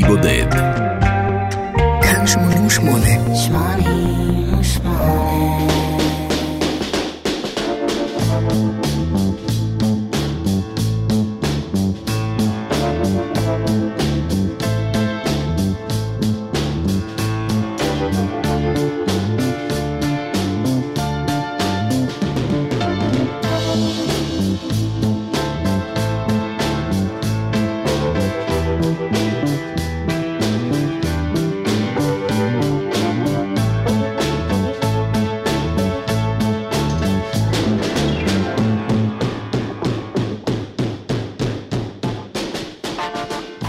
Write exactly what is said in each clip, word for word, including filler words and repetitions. אי בודד. כאן שמונים ושמונה. שמונים ושמונה.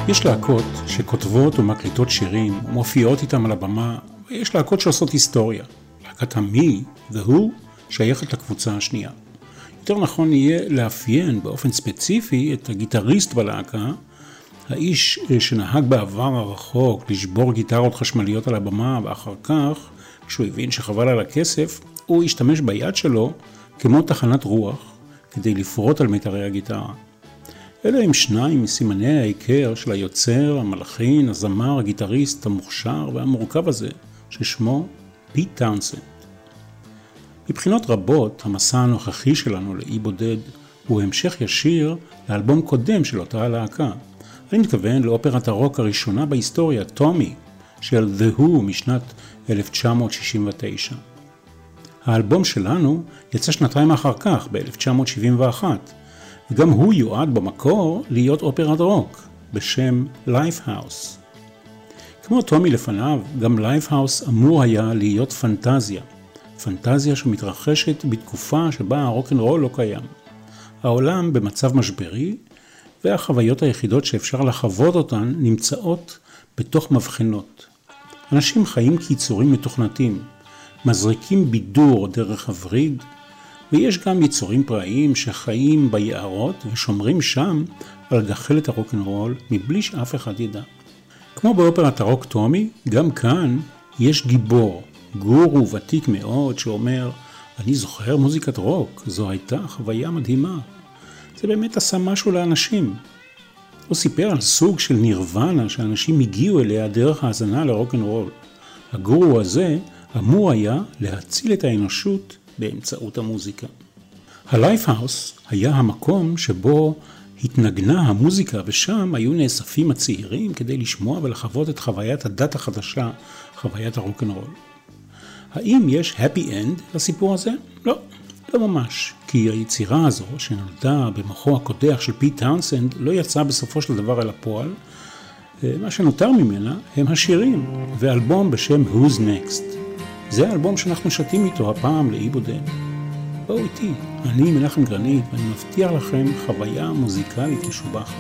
יש להקות שכותבות ומקליטות שירים ומופיעות איתם על הבמה, ויש להקות שעושות היסטוריה. להקת המי, The Who, שייכת לקבוצה השנייה. יותר נכון יהיה לאפיין באופן ספציפי את הגיטריסט בלהקה, האיש שנהג בעבר הרחוק לשבור גיטרות חשמליות על הבמה, ואחר כך, כשהוא הבין שחבל על הכסף, הוא השתמש ביד שלו כמו תחנת רוח כדי לפרוט על מיתרי הגיטרה. אלה הם שניים מסימני העיקר של היוצר, המלחין, הזמר, הגיטריסט, המוכשר והמורכב הזה, ששמו פיט טאונסנד. מבחינות רבות, המסע הנוכחי שלנו לאי בודד הוא המשך ישיר לאלבום קודם של אותה הלהקה. אני מתכוון לאופרת הרוק הראשונה בהיסטוריה, טומי, של The Who משנת אלף תשע מאות שישים ותשע. האלבום שלנו יצא שנתיים אחר כך, ב-אלף תשע מאות שבעים ואחת, וגם הוא יועד במקור להיות אופרת רוק בשם Life House. כמו טומי לפניו, גם Life House אמור היה להיות פנטזיה. פנטזיה שמתרחשת בתקופה שבה הרוק'נ'רול לא קיים. העולם במצב משברי, והחוויות היחידות שאפשר לחוות אותן נמצאות בתוך מבחנות. אנשים חיים כיצורים מתוכנתים, מזריקים בידור דרך הווריד, ויש גם יצורים פראיים שחיים ביערות ושומרים שם על גחלת הרוק'נ'רול מבלי שאף אחד ידע. כמו באופרת הרוק טומי, גם כאן יש גיבור, גורו ותיק מאוד שאומר, אני זוכר מוזיקת רוק, זו הייתה חוויה מדהימה. זה באמת עשה משהו לאנשים. הוא סיפר על סוג של נירוונה שאנשים הגיעו אליה דרך האזנה לרוק'נ'רול. הגורו הזה אמור היה להציל את האנושות באמצעות המוזיקה. הלייפהאוס היה המקום שבו התנגנה המוזיקה, ושם היו נאספים הצעירים כדי לשמוע ולחוות את חוויית הדת החדשה, חוויית הרוק'נ'רול. האם יש happy end לסיפור הזה? לא, לא ממש. כי היצירה הזו שנולדה במוחו הקודח של פיט טאונסנד לא יצאה בסופו של דבר אל הפועל. מה שנותר ממנה הם השירים, ואלבום בשם Who's Next. זה האלבום שאנחנו שתים איתו הפעם לאי בודד. בואו איתי, אני מנחם גרנית, ואני מבטיח לכם חוויה מוזיקלית משובחת.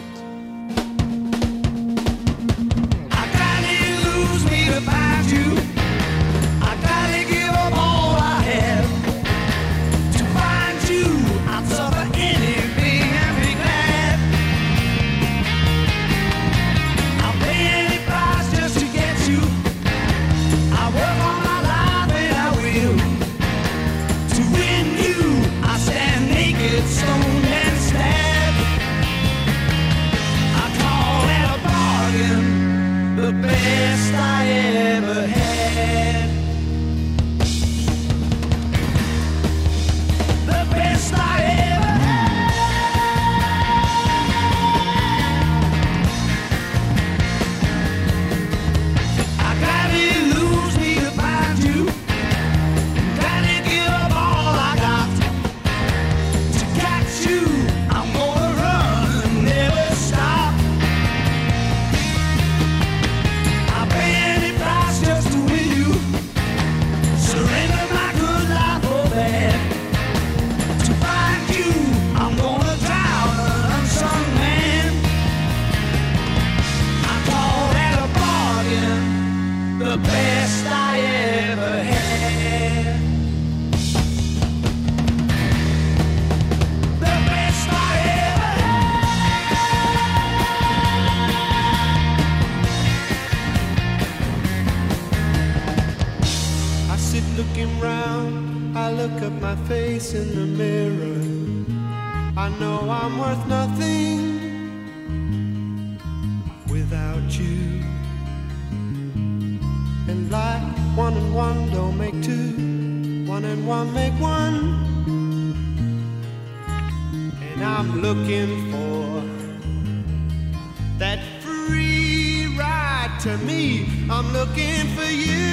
You one don't make two, one and one make one. And I'm looking for that free ride to me. I'm looking for you.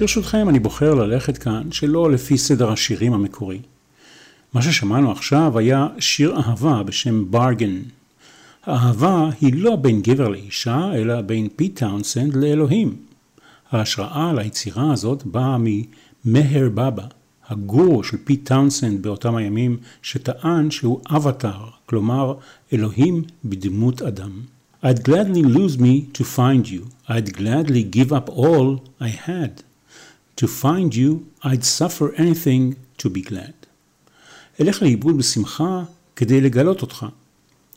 ברשותכם, אני בוחר ללכת כאן שלא לפי סדר השירים המקורי. מה ששמענו עכשיו היה שיר אהבה בשם Bargain. האהבה היא לא בין גבר לאישה, אלא בין פיט טאונסנד לאלוהים. ההשראה ליצירה הזאת באה ממהר בבא, הגורו של פיט טאונסנד באותם הימים, שטען שהוא אבטר, כלומר אלוהים בדמות אדם. I'd gladly lose me to find you. I'd gladly give up all I had. To find you, I'd suffer anything to be glad. אלך לאיבוד בשמחה כדי לגלות אותך.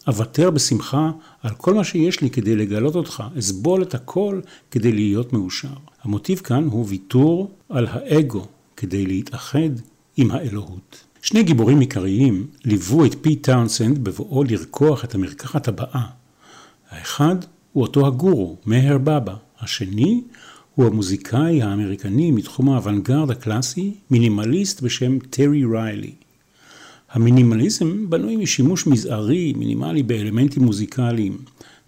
אוותר בשמחה על כל מה שיש לי כדי לגלות אותך. אסבול את הכל כדי להיות מאושר. המוטיב כאן הוא ויתור על האגו כדי להתאחד עם האלוהות. שני גיבורים עיקריים ליוו את פיט טאונסנד בבואו לרקוח את המרקחת הבאה. האחד הוא אותו הגורו, מהר בבא. השני הוא המוזיקאי האמריקני מתחום האוונגרד הקלאסי, מינימליסט בשם טרי ריילי. המינימליזם בנוי משימוש מזערי, מינימלי באלמנטים מוזיקליים,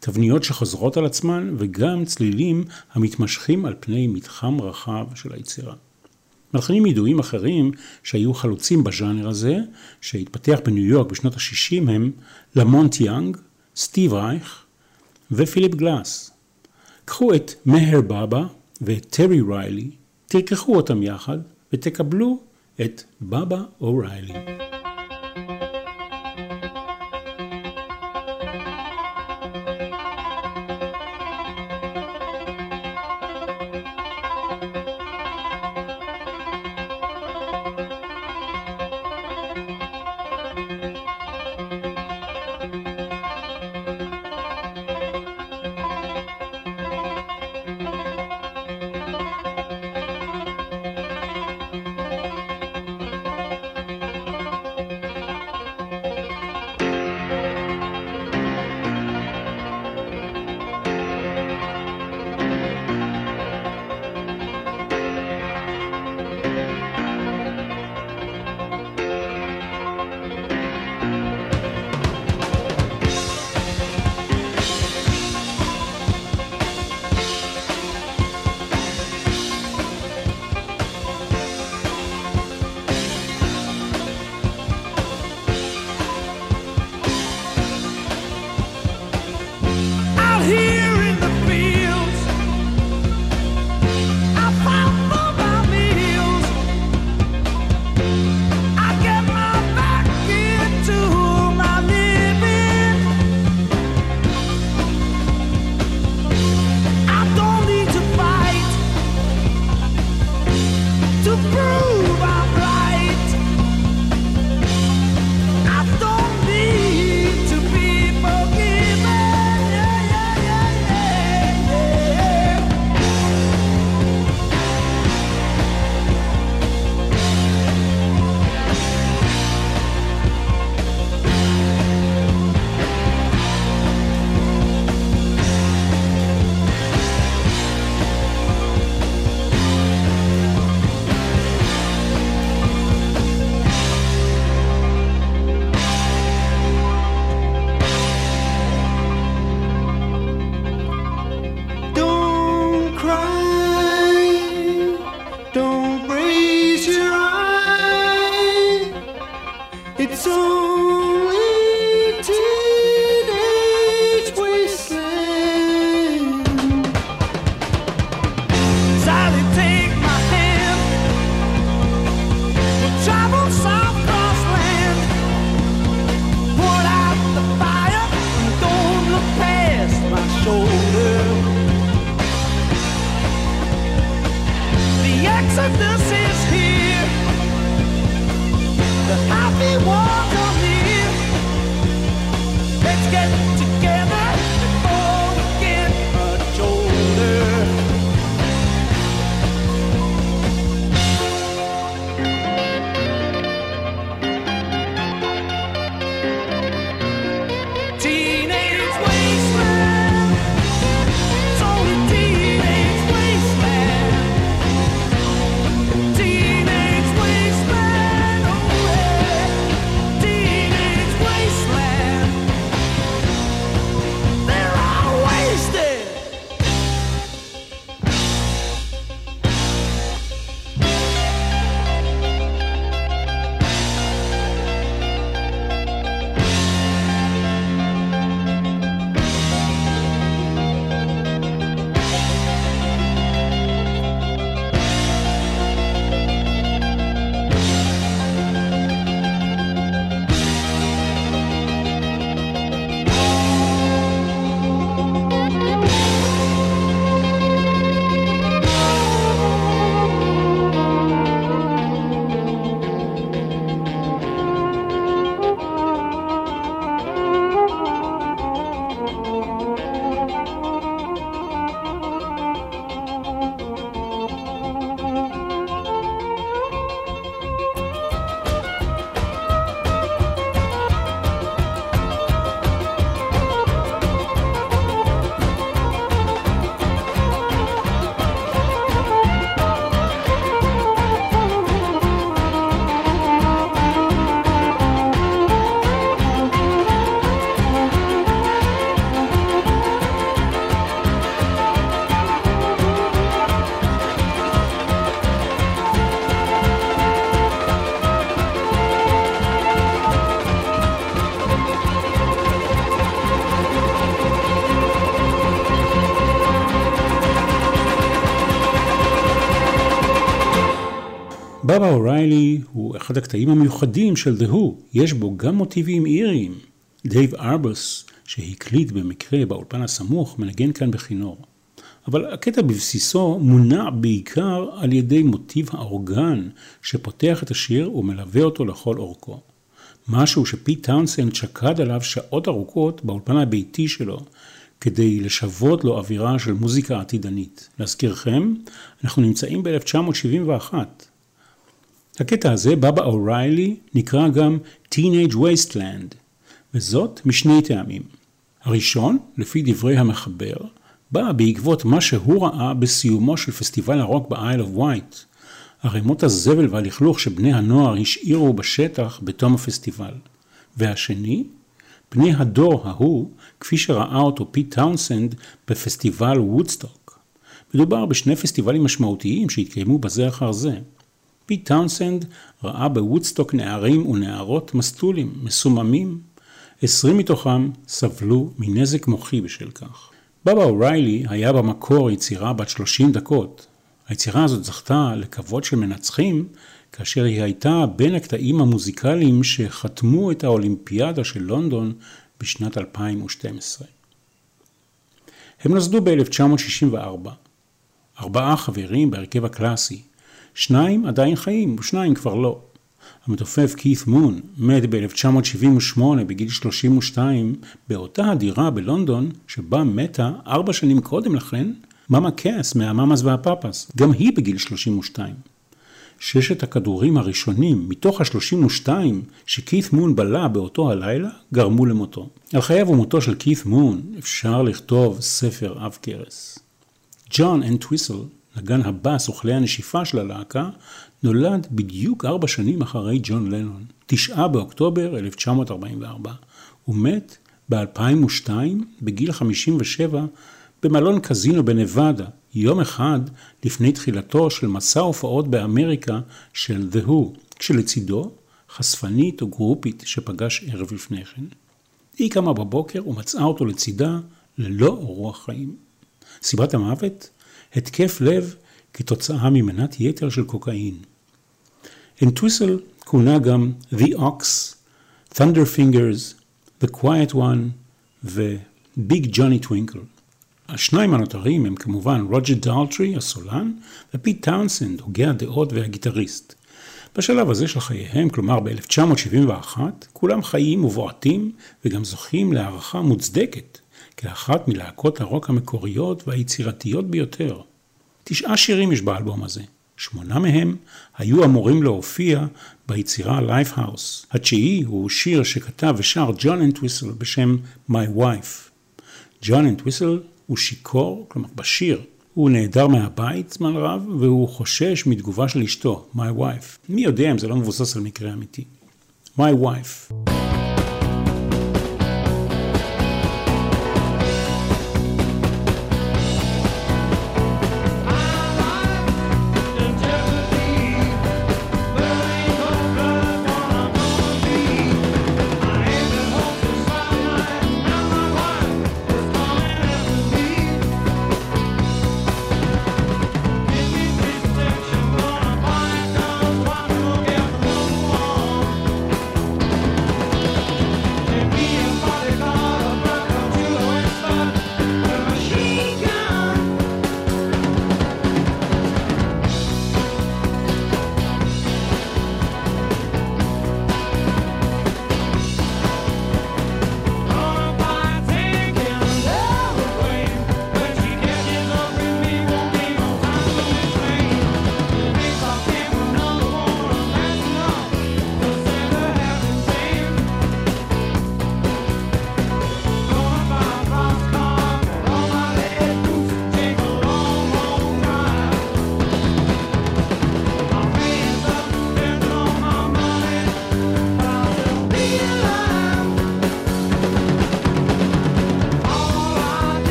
תבניות שחוזרות על עצמן וגם צלילים המתמשכים על פני מתחם רחב של היצירה. מלחנים ידועים אחרים שהיו חלוצים בז'אנר הזה, שהתפתח בניו יורק בשנות ה-שישים הם למונט יאנג, סטיב רייך, ופיליפ גלאס. קחו את מהר בבא ואת טרי ריילי, תרקחו אותם יחד ותקבלו את בבא אוריילי. Teenage Wasteland. בבא אוריילי הוא אחד הקטעים המיוחדים של The Who, יש בו גם מוטיבים איריים. דייב ארבוס, שהקליט במקרה באולפן הסמוך, מנגן כאן בכינור. אבל הקטע בבסיסו מונע בעיקר על ידי מוטיב האורגן שפותח את השיר ומלווה אותו לכל אורכו. משהו שפיט טאונסנד שקד עליו שעות ארוכות באולפן הביתי שלו, כדי לשוות לו אווירה של מוזיקה עתידנית. להזכירכם, אנחנו נמצאים ב-אלף תשע מאות שבעים ואחת. הקטע הזה, בבא אוריילי, נקרא גם Teenage Wasteland, וזאת משני טעמים. הראשון, לפי דברי המחבר, בא בעקבות מה שהוא ראה בסיומו של פסטיבל הרוק ב-Isle of Wight, הרימות הזבל והלכלוך שבני הנוער השאירו בשטח בתום הפסטיבל. והשני, פני הדור ההוא, כפי שראה אותו פיט טאונסנד בפסטיבל וודסטוק. מדובר בשני פסטיבלים משמעותיים שהתקיימו בזה אחר זה. פיט טאונסנד ראה בוודסטוק נערים ונערות מסטולים, מסוממים. עשרים מתוכם סבלו מנזק מוחי בשל כך. בבא אוריילי היה במקור יצירה בת שלושים דקות. היצירה הזאת זכתה לכבוד של מנצחים, כאשר היא הייתה בין הקטעים המוזיקליים שחתמו את האולימפיאדה של לונדון בשנת אלפיים ושתים עשרה. הם נוסדו ב-אלף תשע מאות שישים וארבע. ארבעה חברים בהרכב הקלאסי. שניים עדיין חיים ושניים כבר לא. המתופף כית' מון מת ב-אלף תשע מאות שבעים ושמונה בגיל שלושים ושתיים באותה הדירה בלונדון שבה מתה ארבע שנים קודם לכן מאמה קאס מהמאמאס והפאפאס, גם היא בגיל שלושים ושתיים. ששת הכדורים הראשונים מתוך ה-שלושים ושתיים שכית' מון בלה באותו הלילה גרמו למותו. על חייו ומותו של כית' מון אפשר לכתוב ספר אב קרס. ג'ון אנטוויסל, נגן הבאס וכלי הנשיפה של הלהקה, נולד בדיוק ארבע שנים אחרי ג'ון לנון, תשעה באוקטובר אלף תשע מאות ארבעים וארבע. הוא מת ב-אלפיים ושתיים בגיל חמישים ושבע במלון קזינו בנבדה, יום אחד לפני תחילתו של מסע הופעות באמריקה של The Who, כשלצידו חשפנית או גרופית שפגש ערב לפני כן. היא קמה בבוקר ומצאה אותו לצידה ללא רוח חיים. סיבת המוות? התקף לב כתוצאה ממנת יתר של קוקאין. אנטוויסל כונה גם The Ox, Thunderfingers, The Quiet One ו-Big Johnny Twinkle. השניים הנותרים הם כמובן רוג'ר דלטרי, הסולן, ופיט טאונסנד, הוגה הדעות והגיטריסט. בשלב הזה של חייהם, כלומר ב-אלף תשע מאות שבעים ואחת, כולם חיים ובועטים וגם זוכים להערכה מוצדקת, כאחת מלהקות הרוק המקוריות והיצירתיות ביותר. תשעה שירים יש באלבום הזה. שמונה מהם היו אמורים להופיע ביצירה Life House. התשיעי הוא שיר שכתב ושר ג'ון אנטוויסל בשם My Wife. ג'ון אנטוויסל הוא שיקור, כלומר בשיר. הוא נעדר מהבית זמן רב והוא חושש מתגובה של אשתו, My Wife. מי יודע אם זה לא מבוסס על מקרה אמיתי. My Wife.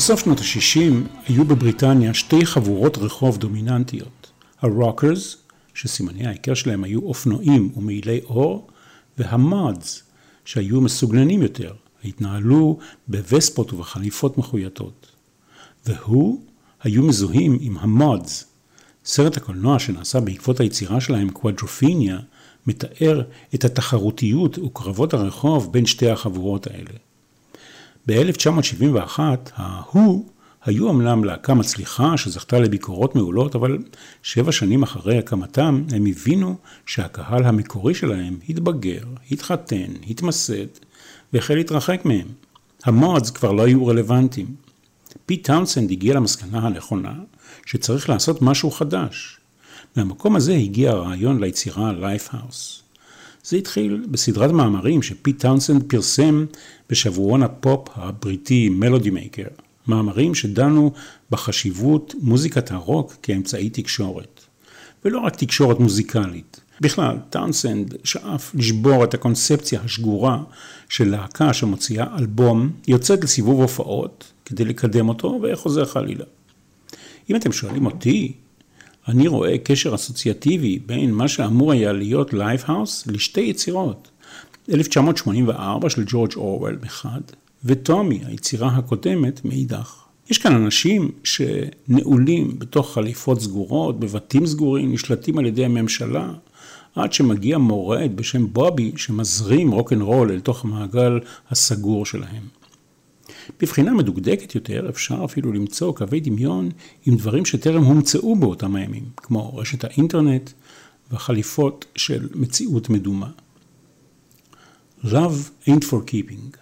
בסוף שנות ה-שישים היו בבריטניה שתי חבורות רחוב דומיננטיות, הרוקרס, שסימני העיקר שלהם היו אופנועים ומעילי אור, והמאדס, שהיו מסוגננים יותר, התנהלו בווספות ובחליפות מחויטות. The Who היו מזוהים עם המאדס. סרט הקולנוע שנעשה בעקבות היצירה שלהם, קוואדרופיניה, מתאר את התחרותיות וקרבות הרחוב בין שתי החבורות האלה. ב-אלף תשע מאות שבעים ואחת, ה-Who היו אמנם להקה מצליחה שזכתה לביקורות מעולות, אבל שבע שנים אחרי הקמתם הם הבינו שהקהל המקורי שלהם התבגר, התחתן, התמסד והחל להתרחק מהם. המועדס כבר לא היו רלוונטיים. פיט טאונסנד הגיע למסקנה הנכונה שצריך לעשות משהו חדש. מהמקום הזה הגיע הרעיון ליצירה Life House. זה התחיל בסדרת מאמרים שפיט טאונסנד פרסם בשבועון הפופ הבריטי מלודי מייקר. מאמרים שדנו בחשיבות מוזיקת הרוק כאמצעי תקשורת. ולא רק תקשורת מוזיקלית. בכלל, טאונסנד שאף לשבור את הקונספציה השגורה של להקה שמוציאה אלבום, יוצאת לסיבוב הופעות כדי לקדם אותו וחוזר חלילה. אם אתם שואלים אותי, אני רואה קשר אסוציאטיבי בין מה שאמור היה להיות Life House לשתי יצירות. אלף תשע מאות שמונים וארבע של ג'ורג' אורוול אחד, וטומי, היצירה הקודמת, מאידך. יש כאן אנשים שנעולים בתוך חליפות סגורות, בבתים סגורים, נשלטים על ידי הממשלה, עד שמגיע מורד בשם בובי שמזרים רוק'נ'רול אל תוך המעגל הסגור שלהם. בבחינה מדוקדקת יותר אפשר אפילו למצוא קווי דמיון עם דברים שטרם הומצאו באותם הימים, כמו רשת האינטרנט וחליפות של מציאות מדומה. Love Ain't For Keeping.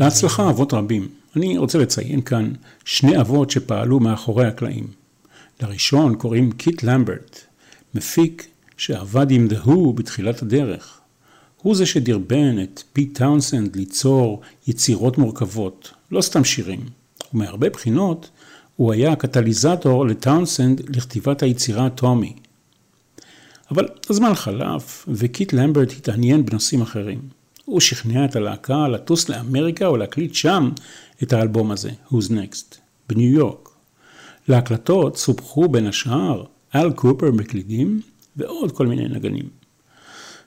להצלחה אבות רבים. אני רוצה לציין כאן שני אבות שפעלו מאחורי הקלעים. לראשון קוראים קיט למברט, מפיק שעבד עם The Who בתחילת הדרך. הוא זה שדרבן את פיט טאונסנד ליצור יצירות מורכבות, לא סתם שירים. ומהרבה בחינות הוא היה הקטליזטור לטאונסנד לכתיבת היצירה טומי. אבל הזמן חלף וקיט למברט התעניין בנושאים אחרים. הוא שכנע את הלהקה לטוס לאמריקה או להקליט שם את האלבום הזה, Who's Next, בניו יורק. להקלטות סופחו בין השאר אל קופר בקלידים ועוד כל מיני נגנים.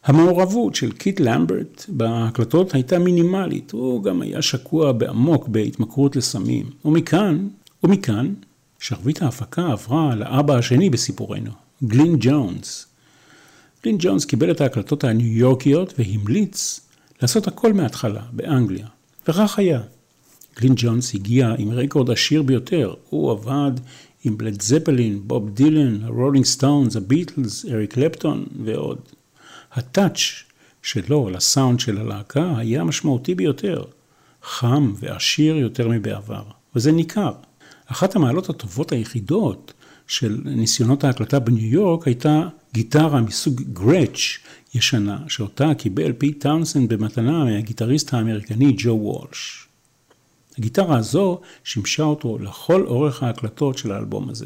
המעורבות של קיט למברט בהקלטות הייתה מינימלית, הוא גם היה שקוע בעמוק בהתמכרות לסמים. ומכאן, ומכאן, שרביט ההפקה עברה לאבא השני בסיפורנו, גלין ג'ונס. גלין ג'ונס קיבל את ההקלטות הניו יורקיות והמליץ לעשות הכל מההתחלה באנגליה, וכך היה. גלין ג'ונס הגיע עם רקורד עשיר ביותר, הוא עבד עם לד זפלין, בוב דילן, הרולינג סטונס, הביטלס, אריק קלפטון ועוד. הטאץ' שלו לסאונד של הלהקה היה משמעותי ביותר, חם ועשיר יותר מבעבר, וזה ניכר. אחת המעלות הטובות היחידות של ניסיונות ההקלטה בניו יורק הייתה גיטרה מסוג גרץ' ישנה, שאותה קיבל פיט טאונסנד במתנה מהגיטריסט האמריקני ג'ו וולש. הגיטרה הזו שימשה אותו לכל אורך ההקלטות של האלבום הזה.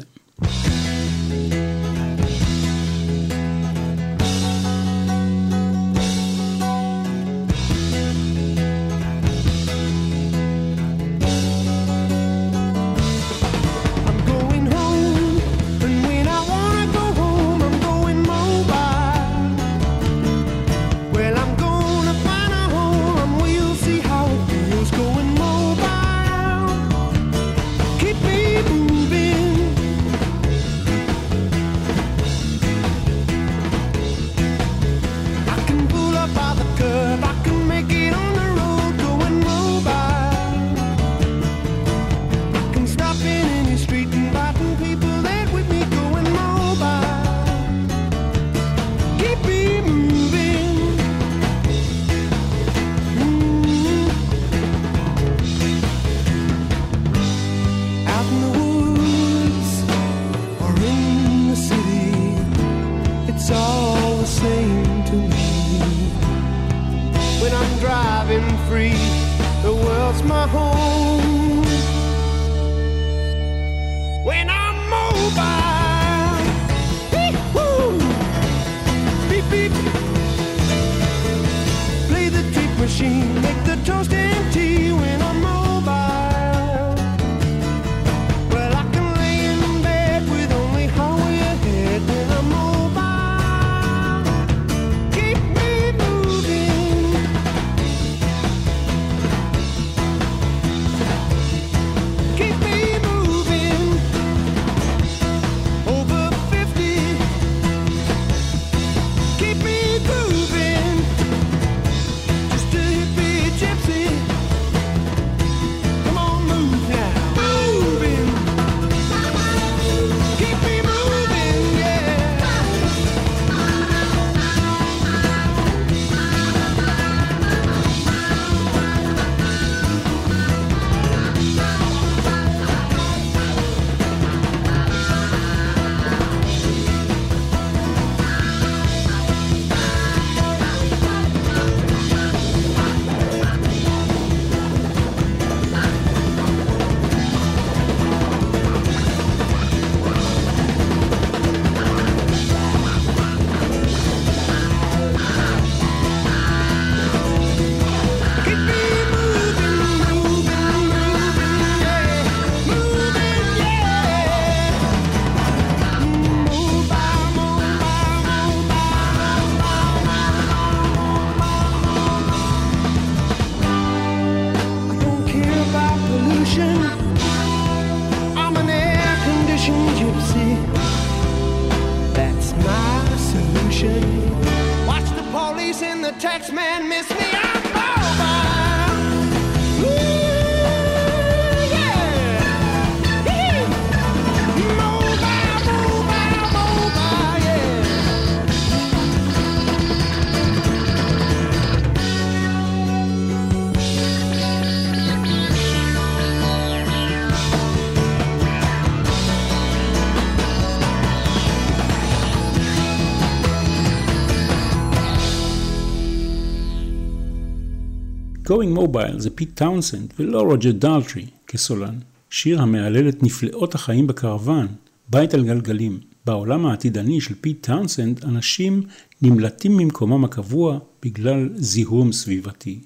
Going Mobile זה פיט טאונסנד ולא רוג'ר דלטרי כסולן, שיר המעלל את נפלאות החיים בקרוון, בית על גלגלים. בעולם העתידני של פיט טאונסנד אנשים נמלטים ממקומם הקבוע בגלל זיהום סביבתי.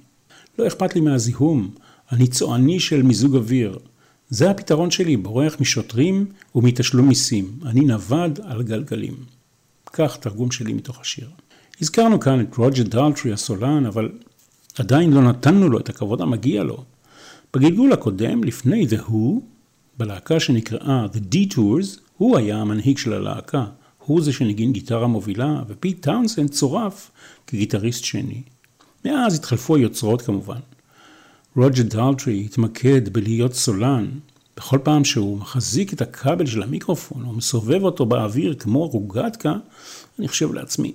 לא אכפת לי מהזיהום, אני צועני של מיזוג אוויר. זה הפתרון שלי, בורח משוטרים ומתשלום מיסים. אני נווד על גלגלים. כך תרגום שלי מתוך השיר. הזכרנו כאן את רוג'ר דלטרי הסולן, אבל עדיין לא נתנו לו את הכבוד המגיע לו. בגלגול הקודם, לפני The Who, בלהקה שנקראה The Detours, הוא היה המנהיג של הלהקה. הוא הוא זה שנגין גיטרה מובילה, ופיט טאונסנד צורף כגיטריסט שני. מאז התחלפו היוצרות כמובן. רוג'ר דלטרי התמקד בלהיות סולן, בכל פעם שהוא מחזיק את הכבל של המיקרופון, הוא מסובב אותו באוויר כמו רוגטקה, אני חושב לעצמי,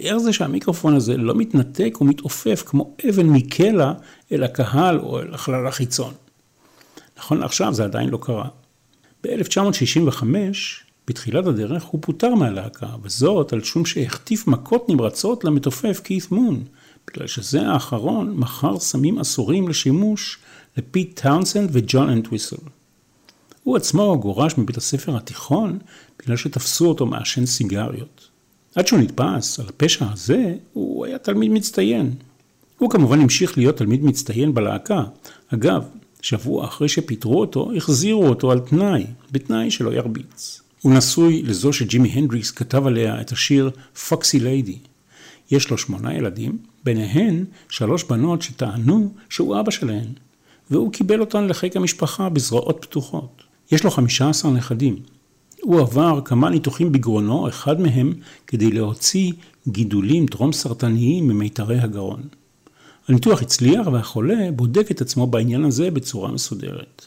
איך זה שהמיקרופון הזה לא מתנתק ומתעופף כמו אבן מקלע אל הקהל או אל החלל החיצון? נכון לעכשיו זה עדיין לא קרה. ב-אלף תשע מאות שישים וחמש, בתחילת הדרך, הוא פוטר מהלהקה, וזאת על שום שהחטיף מכות נמרצות למתופף כית' מון, בגלל שזה האחרון מכר סמים אסורים לשימוש לפיט טאונסנד וג'ון אנטוויסל. הוא עצמו גורש מבית הספר התיכון בגלל שתפסו אותו מעשן סיגריות. עד שהוא נתפס על הפשע הזה, הוא היה תלמיד מצטיין. הוא כמובן המשיך להיות תלמיד מצטיין בלהקה. אגב, שבוע אחרי שפיטרו אותו, החזירו אותו על תנאי, בתנאי שלא ירביץ. הוא נשוי לזו שג'ימי הנדריקס כתב עליה את השיר "Foxy Lady". יש לו שמונה ילדים, ביניהן שלוש בנות שטענו שהוא אבא שלהן, והוא קיבל אותן לחיק המשפחה בזרועות פתוחות. יש לו חמישה עשר נכדים. הוא עבר כמה ניתוחים בגרונו, אחד מהם כדי להוציא גידולים טרום סרטניים ממיתרי הגרון. הניתוח הצליח והחולה בודק את עצמו בעניין הזה בצורה מסודרת.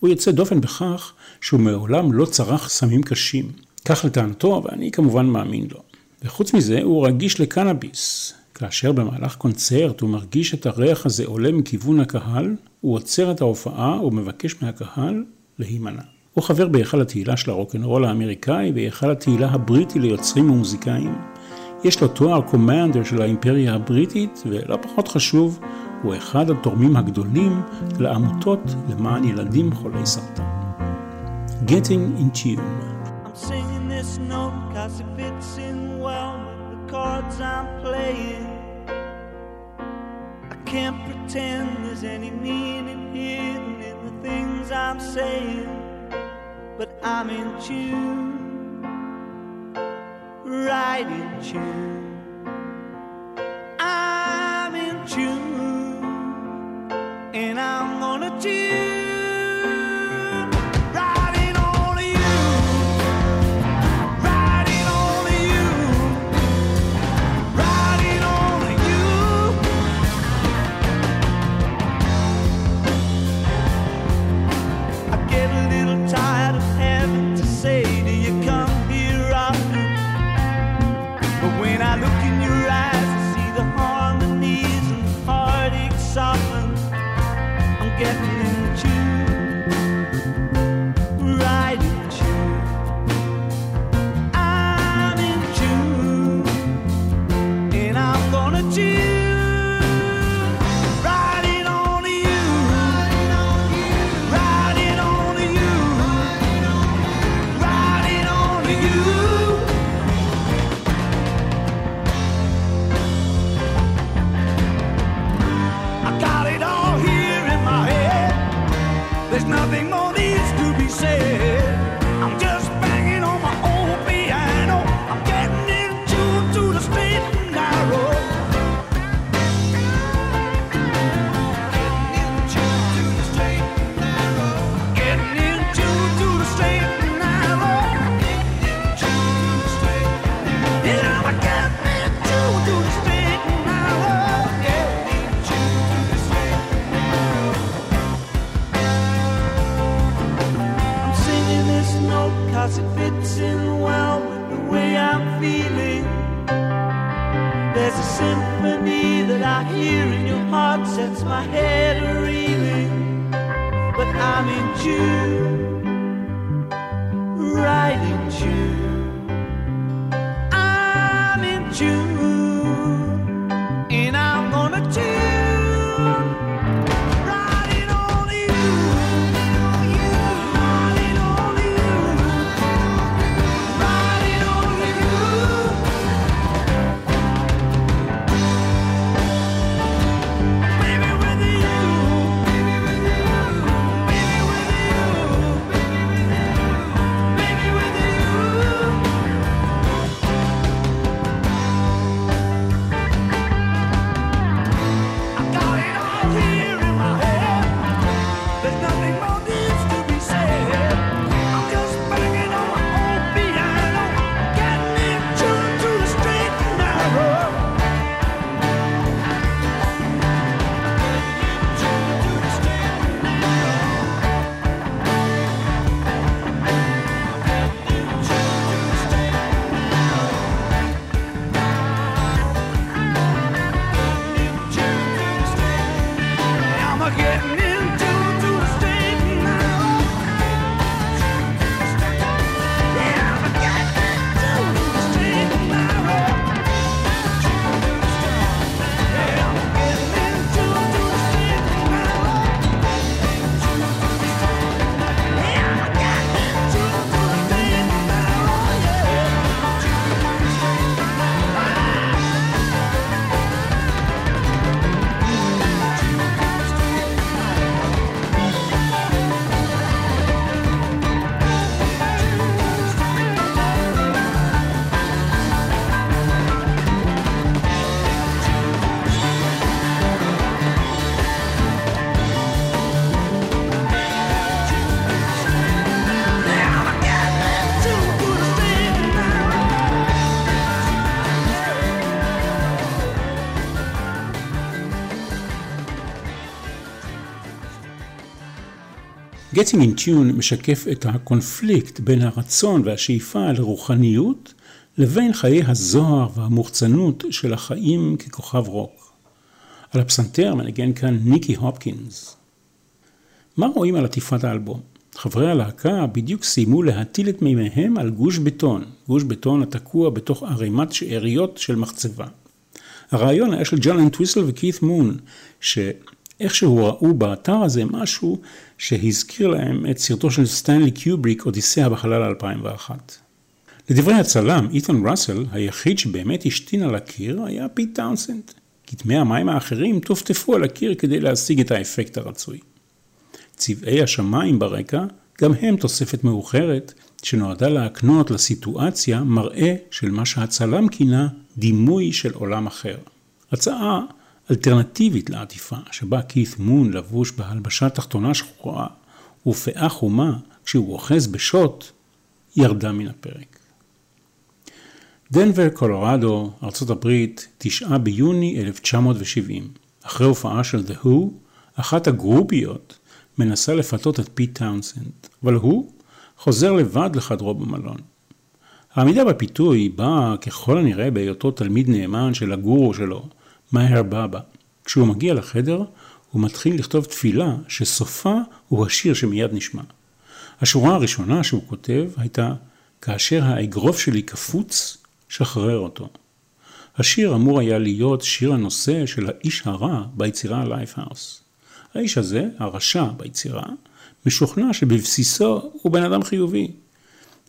הוא יוצא דופן בכך שהוא מעולם לא צרך סמים קשים. כך לטענתו, ואני כמובן מאמין לו. וחוץ מזה הוא רגיש לקנאביס. כאשר במהלך קונצרט הוא מרגיש את הריח הזה עולה מכיוון הקהל, הוא עוצר את ההופעה ומבקש מהקהל להימנע. הוא חבר בהיכל התהילה של הרוקנרול האמריקאי והיכל התהילה הבריטי ליוצרים ומוזיקאים. יש לו תואר קומנדר של האימפריה הבריטית, ולא פחות חשוב, הוא אחד התורמים הגדולים לעמותות למען ילדים חולי סרטן. Getting in Tune. I'm singing this note cause it fits in well with the chords I'm playing. I can't pretend there's any meaning hidden in the things I'm saying, but I'm in tune. Right in tune, I'm in tune, and I'm gonna tune. Ooh. Getting in Tune משקף את הקונפליקט בין הרצון והשאיפה לרוחניות לבין חיי הזוהר והמוחצנות של החיים ככוכב רוק. על הפסנתר מנגן כאן ניקי הופקינס. מה רואים על עטיפת האלבום? חברי הלהקה בדיוק סיימו להטיל את מימיהם על גוש בטון, גוש בטון התקוע בתוך ערימת שאריות של מחצבה. הרעיון היה של ג'ון אנטוויסל וכית מון, שאיכשהו ראו באתר הזה משהו שהזכיר להם את סרטו של סטנלי קיובריק אודיסאה בחלל אלפיים ואחת. לדברי הצלם, אית'ן רסל, היחיד שבאמת השתין על הקיר, היה פיט טאונסנד. כתמי המים האחרים תופטפו על הקיר כדי להשיג את האפקט הרצוי. צבעי השמיים ברקע, גם הם תוספת מאוחרת, שנועדה להקנות לסיטואציה מראה של מה שהצלם כינה דימוי של עולם אחר. הצעה אלטרנטיבית לעטיפה, שבה כית מון לבוש בהלבשה תחתונה שחורה ופאה חומה כשהוא אוחז בשוט, ירדה מן הפרק. דנבר, קולורדו, ארצות הברית, תשעה ביוני אלף תשע מאות שבעים. אחרי הופעה של The Who, אחת הגרופיות מנסה לפתות את פיט טאונסנד, אבל הוא חוזר לבד לחדרו במלון. העמידה בפיתוי באה ככל הנראה בהיותו תלמיד נאמן של הגורו שלו, מהר בבא. כשהוא מגיע לחדר, הוא מתחיל לכתוב תפילה שסופה הוא השיר שמיד נשמע. השורה הראשונה שהוא כותב הייתה, כאשר האגרוף שלי קפוץ, שחרר אותו. השיר אמור היה להיות שיר הנושא של האיש הרע ביצירה Life House. האיש הזה, הרשע ביצירה, משוכנע שבבסיסו הוא בן אדם חיובי.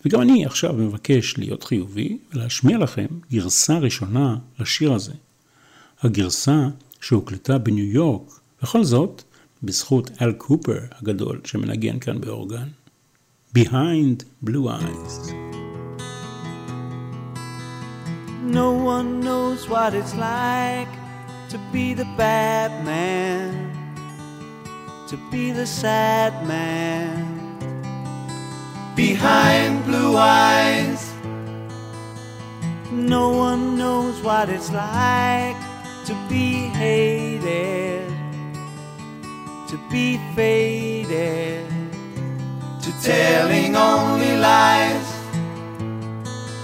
וגם אני עכשיו מבקש להיות חיובי ולהשמיע לכם גרסה ראשונה לשיר הזה. הגרסה שהוקלטה בניו יורק, וכל זאת בזכות אל קופר הגדול שמנגן כאן באורגן. Behind Blue Eyes. No one knows what it's like to be the bad man, to be the sad man. Behind blue eyes. No one knows what it's like to be hated, to be faded, to telling only lies.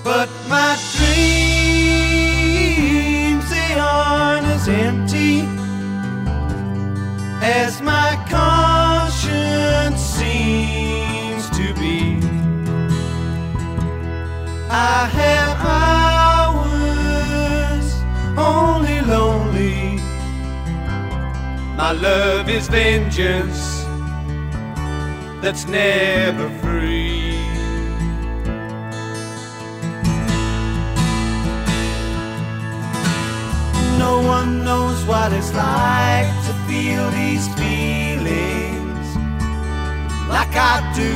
But my dreams, they aren't as empty as my conscience seems to be. I have hours, only lonely. My love is vengeance that's never free. No one knows what it's like to feel these feelings like I do.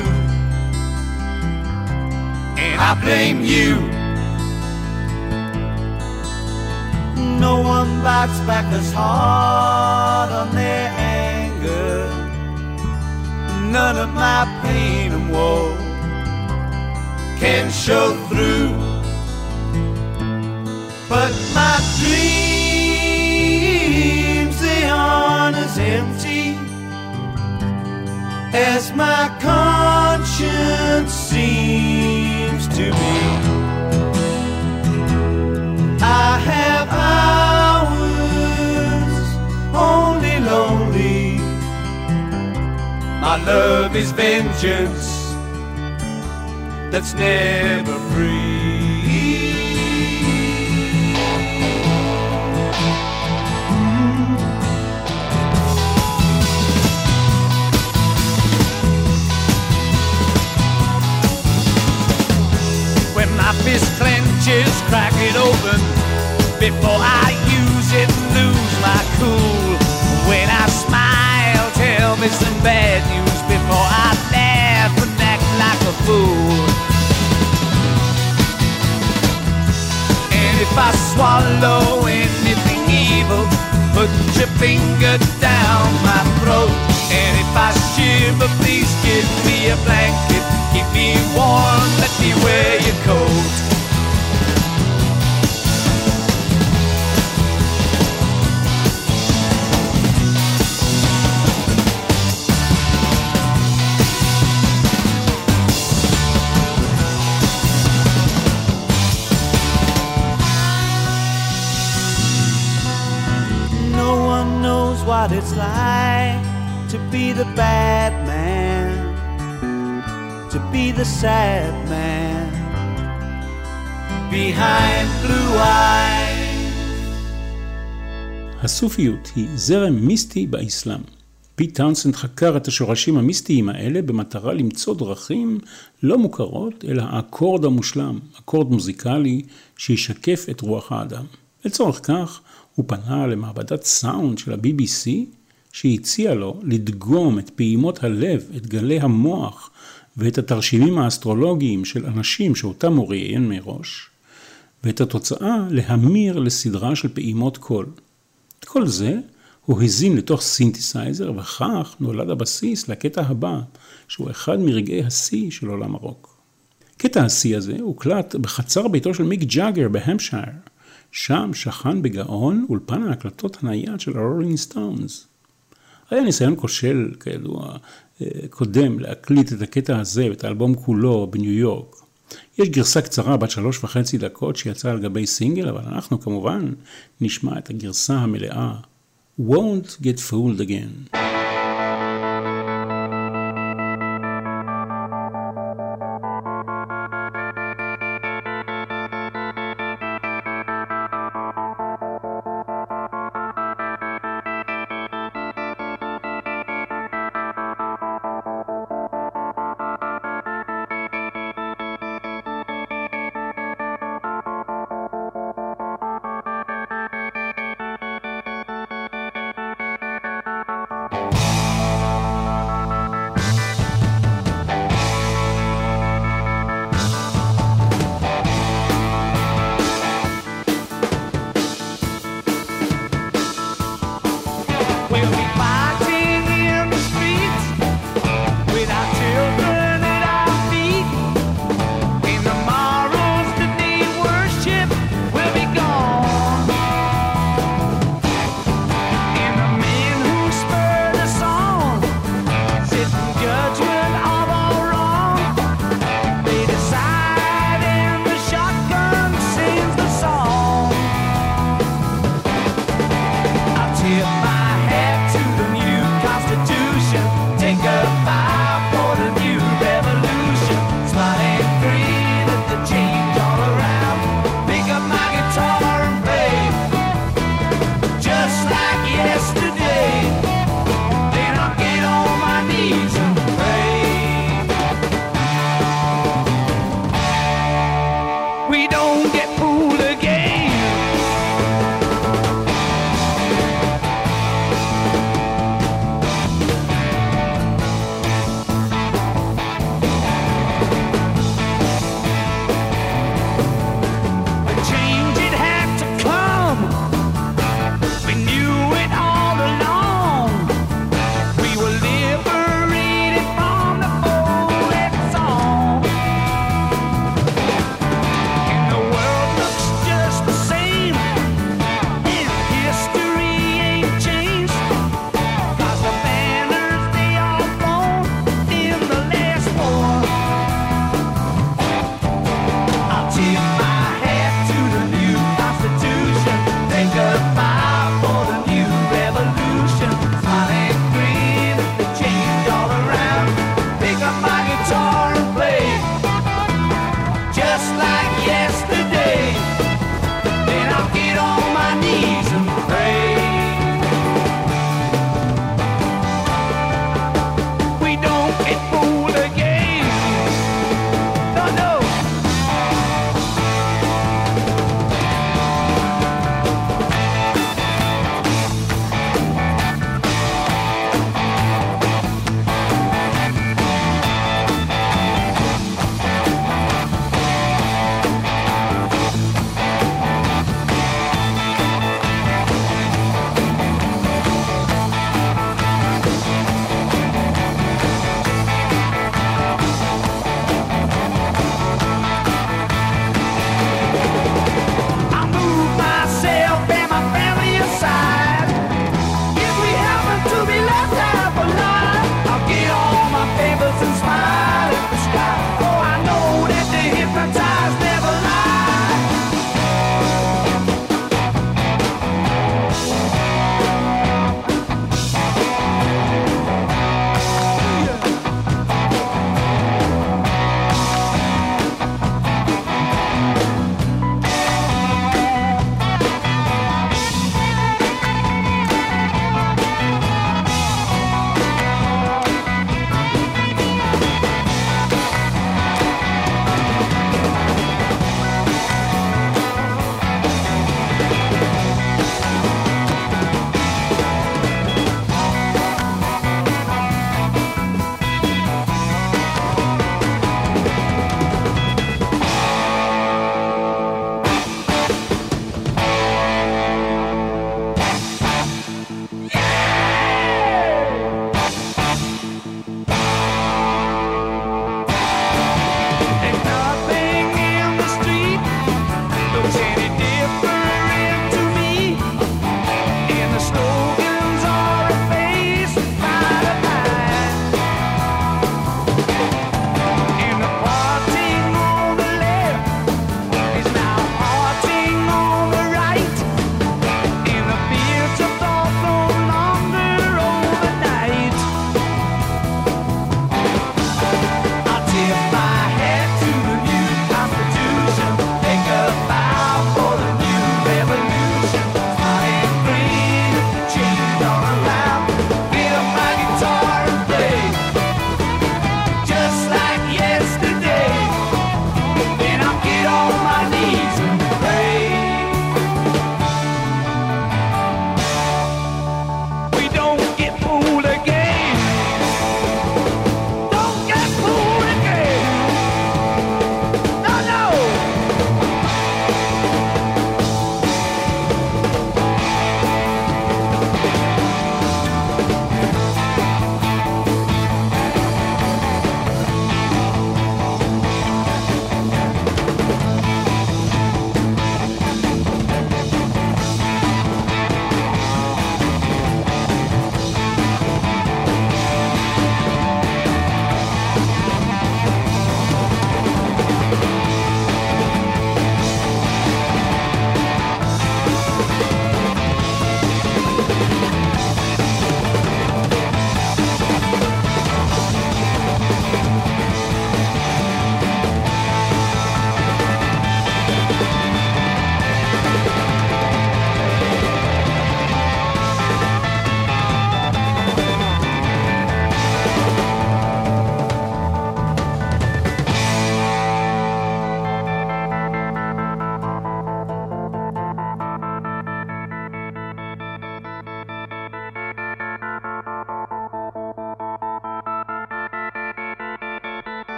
And I blame you. No one bites back as hard on their anger. None of my pain and woe can show through. But my dreams, they aren't as empty as my conscience seems to be. I have hours, only lonely. My love is vengeance that's never free. My fist clenches, crack it open. Before I use it, lose my cool. When I smile, tell me some bad news. Before I laugh and act like a fool. And if I swallow anything evil, put your finger down my throat. And if I shiver, please give me a blanket. Keep me warm, let me wear your coat. it's like to be the bad man, to be the sad man, behind blue eyes. הסופיות היא זרם מיסטי באסלאם. פיט טאונסנד חקר את השורשים המיסטיים האלה במטרה למצוא דרכים לא מוכרות, אלא האקורד המושלם, אקורד מוזיקלי שישקף את רוח האדם. לצורך כך הוא פנה למעבדת סאונד של ה-בי בי סי שהציע לו לדגום את פעימות הלב, את גלי המוח ואת התרשימים האסטרולוגיים של אנשים שאותם הוא ראיין מראש, ואת התוצאה להמיר לסדרה של פעימות קול. את כל זה הוא הזין לתוך סינתסייזר, וכך נולד הבסיס לקטע הבא, שהוא אחד מרגעי השיא של עולם הרוק. קטע השיא הזה הוקלט בחצר ביתו של מיק ג'אגר בהמשייר. שם שכן בגאון אולפן ההקלטות הנייד של הרולינג סטונס. היה ניסיון כושל, כידוע, קודם להקליט את הקטע הזה ואת האלבום כולו בניו יורק. יש גרסה קצרה בת שלוש וחצי דקות שיצאה על גבי סינגל, אבל אנחנו כמובן נשמע את הגרסה המלאה. Won't get fooled again.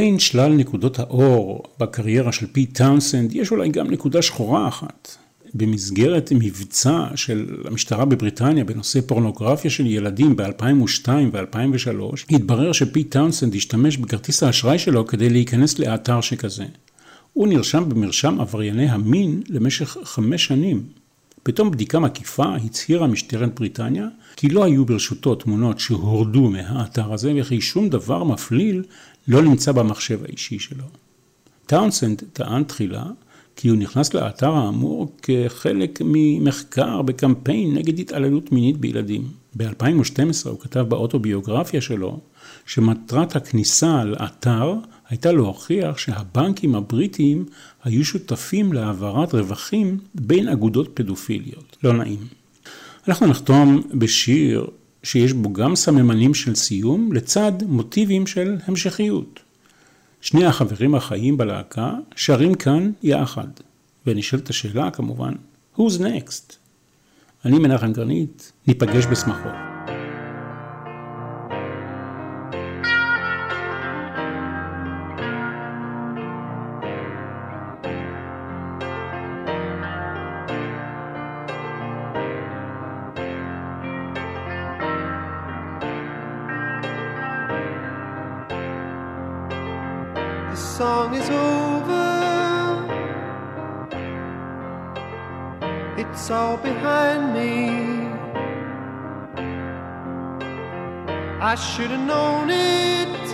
בין שלל נקודות האור בקריירה של פיט טאונסנד יש אולי גם נקודה שחורה אחת. במסגרת מבצע של המשטרה בבריטניה בנושא פורנוגרפיה של ילדים ב-אלפיים ושתיים ו-אלפיים ושלוש, התברר שפיט טאונסנד השתמש בכרטיס האשראי שלו כדי להיכנס לאתר שכזה. הוא נרשם במרשם עברייני המין למשך חמש שנים. בתום בדיקה מקיפה הצהירה משטרת בריטניה כי לא היו ברשותו תמונות שהורדו מהאתר הזה וכי שום דבר מפליל לא נמצא במחשב האישי שלו. טאונסנד טען תחילה כי הוא נכנס לאתר האמור כחלק ממחקר בקמפיין נגד התעללות מינית בילדים. ב-אלפיים ושתים עשרה הוא כתב באוטוביוגרפיה שלו שמטרת הכניסה לאתר הייתה להוכיח שהבנקים הבריטיים היו שותפים להעברת רווחים בין אגודות פדופיליות. לא נעים. אנחנו נחתום בשיר שיש בו גם סממנים של סיום לצד מוטיבים של המשכיות. שני החברים החיים בלהקה שרים כאן יחד. ונשאלת השאלה כמובן, Who's Next? אני מנחם גרנית, ניפגש בשמחות. I should have known it.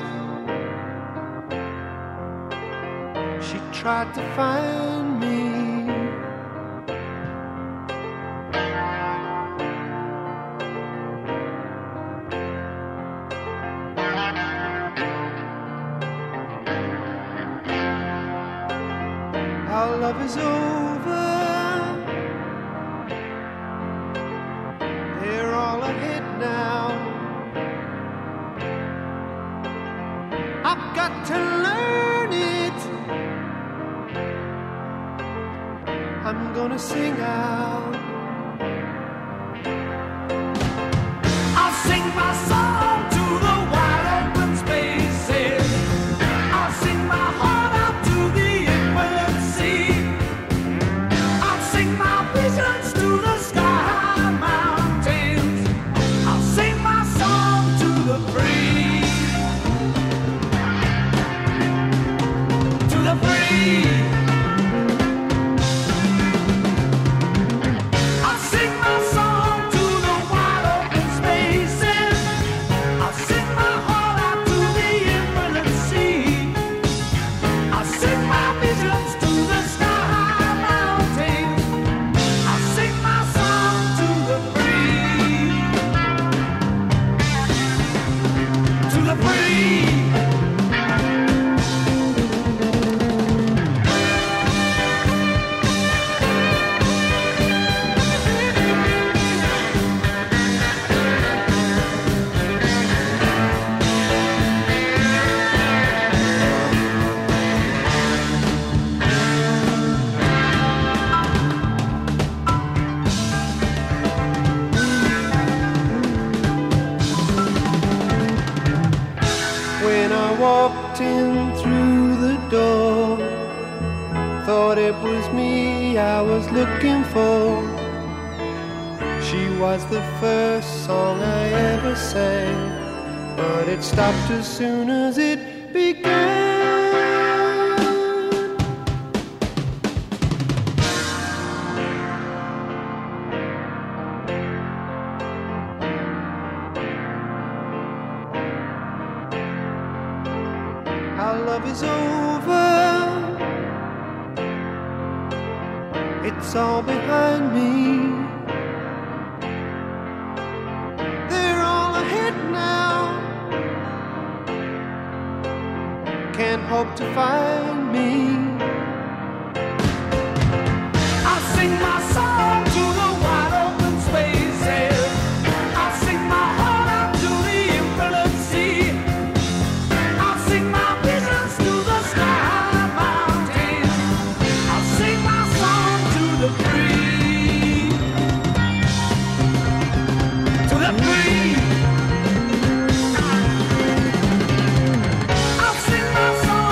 She tried to find me. Our love is over. They're all ahead now. Got to learn it. I'm gonna sing out. I'll sing my song to the wide open spaces. I'll sing my heart out to the infinite sea. I'll sing my visions to the sky high mountains. I'll sing my song to the breeze. Looking for, she was the first song I ever sang, but it stopped as soon as it began. Our love is over. It's all behind me. They're all ahead now. Can't hope to find me. I'll sing my song to the wide open spaces. I'll sing my heart out to the infinite sea. I'll sing my visions to the sky mountains. I'll sing my to the free, to the free. I'll sing my song.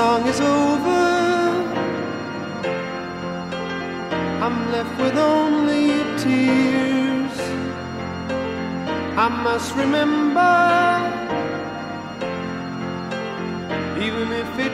song is over, I'm left with only tears. I must remember, even if it